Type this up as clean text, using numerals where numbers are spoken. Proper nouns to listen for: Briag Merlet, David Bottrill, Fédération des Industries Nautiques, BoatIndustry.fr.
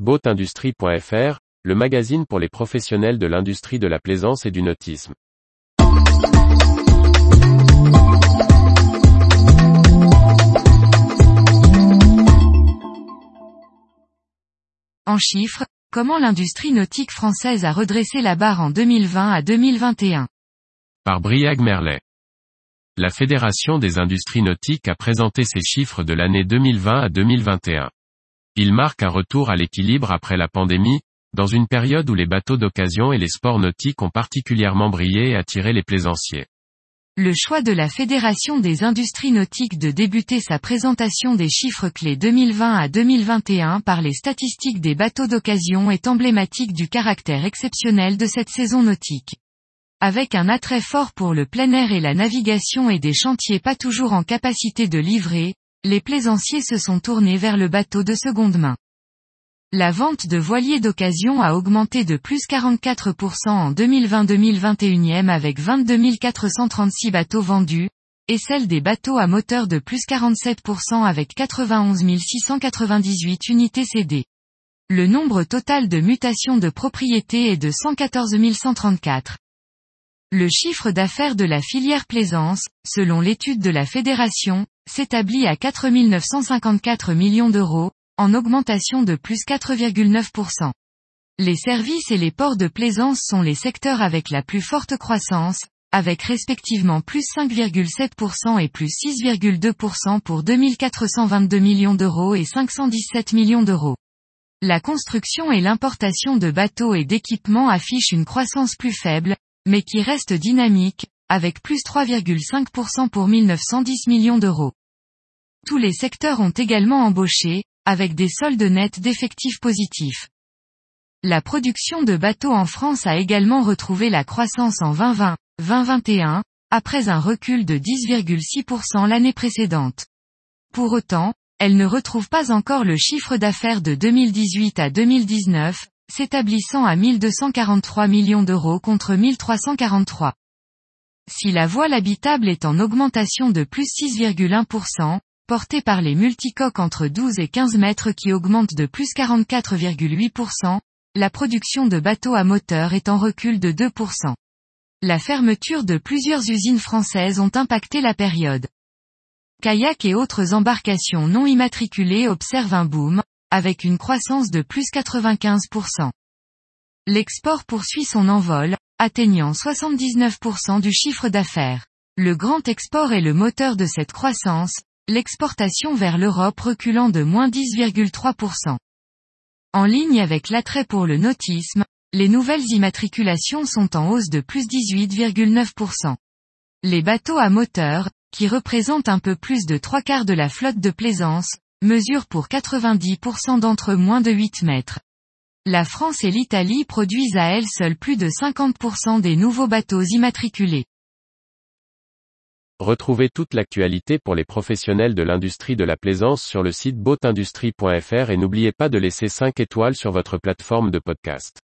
BoatIndustry.fr, le magazine pour les professionnels de l'industrie de la plaisance et du nautisme. En chiffres, comment l'industrie nautique française a redressé la barre en 2020 à 2021. Par Briag Merlet. La Fédération des Industries Nautiques a présenté ses chiffres de l'année 2020 à 2021. Il marque un retour à l'équilibre après la pandémie, dans une période où les bateaux d'occasion et les sports nautiques ont particulièrement brillé et attiré les plaisanciers. Le choix de la Fédération des Industries Nautiques de débuter sa présentation des chiffres clés 2020 à 2021 par les statistiques des bateaux d'occasion est emblématique du caractère exceptionnel de cette saison nautique. Avec un attrait fort pour le plein air et la navigation et des chantiers pas toujours en capacité de livrer, les plaisanciers se sont tournés vers le bateau de seconde main. La vente de voiliers d'occasion a augmenté de plus 44% en 2020-2021 avec 22 436 bateaux vendus, et celle des bateaux à moteur de plus 47% avec 91 698 unités cédées. Le nombre total de mutations de propriété est de 114 134. Le chiffre d'affaires de la filière plaisance, selon l'étude de la Fédération, s'établit à 4 954 millions d'euros, en augmentation de plus 4,9%. Les services et les ports de plaisance sont les secteurs avec la plus forte croissance, avec respectivement plus 5,7% et plus 6,2% pour 2422 millions d'euros et 517 millions d'euros. La construction et l'importation de bateaux et d'équipements affichent une croissance plus faible, mais qui reste dynamique, avec plus 3,5% pour 1910 millions d'euros. Tous les secteurs ont également embauché, avec des soldes nets d'effectifs positifs. La production de bateaux en France a également retrouvé la croissance en 2020-2021, après un recul de 10,6% l'année précédente. Pour autant, elle ne retrouve pas encore le chiffre d'affaires de 2018 à 2019, s'établissant à 1243 millions d'euros contre 1343. Si la voile habitable est en augmentation de plus 6,1%, portée par les multicoques entre 12 et 15 mètres qui augmentent de plus 44,8%, la production de bateaux à moteur est en recul de 2%. La fermeture de plusieurs usines françaises ont impacté la période. Kayak et autres embarcations non immatriculées observent un boom, avec une croissance de plus 95%. L'export poursuit son envol, atteignant 79% du chiffre d'affaires. Le grand export est le moteur de cette croissance, l'exportation vers l'Europe reculant de moins 10,3%. En ligne avec l'attrait pour le nautisme, les nouvelles immatriculations sont en hausse de plus 18,9%. Les bateaux à moteur, qui représentent un peu plus de 3/4 de la flotte de plaisance, mesurent pour 90% d'entre eux moins de 8 mètres. La France et l'Italie produisent à elles seules plus de 50% des nouveaux bateaux immatriculés. Retrouvez toute l'actualité pour les professionnels de l'industrie de la plaisance sur le site BoatIndustry.fr et n'oubliez pas de laisser 5 étoiles sur votre plateforme de podcast.